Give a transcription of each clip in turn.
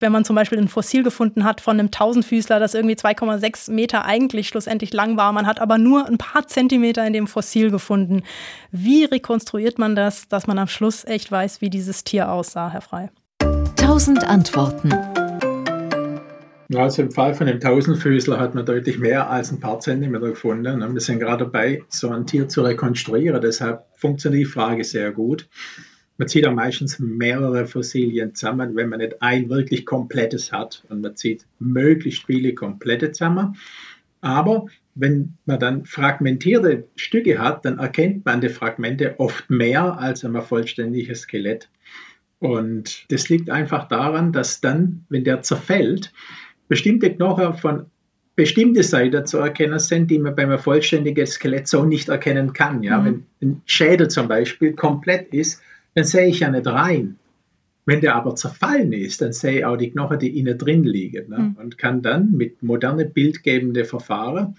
Wenn man zum Beispiel ein Fossil gefunden hat von einem Tausendfüßler, das irgendwie 2,6 Meter eigentlich schlussendlich lang war, man hat aber nur ein paar Zentimeter in dem Fossil gefunden. Wie rekonstruiert man das, dass man am Schluss echt weiß, wie dieses Tier aussah, Herr Frey? 1000 Antworten. Also im Fall von dem Tausendfüßler hat man deutlich mehr als ein paar Zentimeter gefunden. Wir sind gerade dabei, so ein Tier zu rekonstruieren, deshalb funktioniert die Frage sehr gut. Man zieht ja meistens mehrere Fossilien zusammen, wenn man nicht ein wirklich komplettes hat. Und man zieht möglichst viele komplette zusammen. Aber wenn man dann fragmentierte Stücke hat, dann erkennt man die Fragmente oft mehr als ein vollständiges Skelett. Und das liegt einfach daran, dass dann, wenn der zerfällt, bestimmte Knochen von bestimmte Seiten zu erkennen sind, die man bei einem vollständigen Skelett so nicht erkennen kann. Ja? Wenn ein Schädel zum Beispiel komplett ist, dann sehe ich ja nicht rein. Wenn der aber zerfallen ist, dann sehe ich auch die Knochen, die innen drin liegen. Ne? Und kann dann mit modernen, bildgebenden Verfahren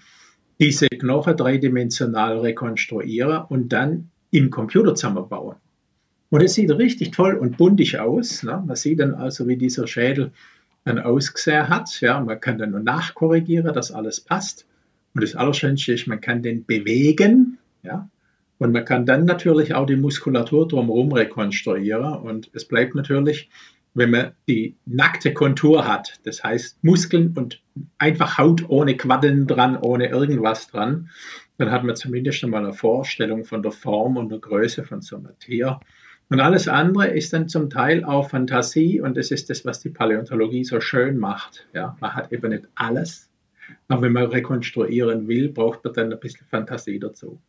diese Knochen dreidimensional rekonstruieren und dann im Computer zusammenbauen. Und es sieht richtig toll und buntig aus. Ne? Man sieht dann also, wie dieser Schädel dann ausgesehen hat. Ja? Man kann dann nur nachkorrigieren, dass alles passt. Und das Allerschönste ist, man kann den bewegen, ja. Und man kann dann natürlich auch die Muskulatur drumherum rekonstruieren. Und es bleibt natürlich, wenn man die nackte Kontur hat, das heißt Muskeln und einfach Haut ohne Quaddeln dran, ohne irgendwas dran, dann hat man zumindest einmal eine Vorstellung von der Form und der Größe von so einem Tier. Und alles andere ist dann zum Teil auch Fantasie. Und das ist das, was die Paläontologie so schön macht. Ja, man hat eben nicht alles. Aber wenn man rekonstruieren will, braucht man dann ein bisschen Fantasie dazu.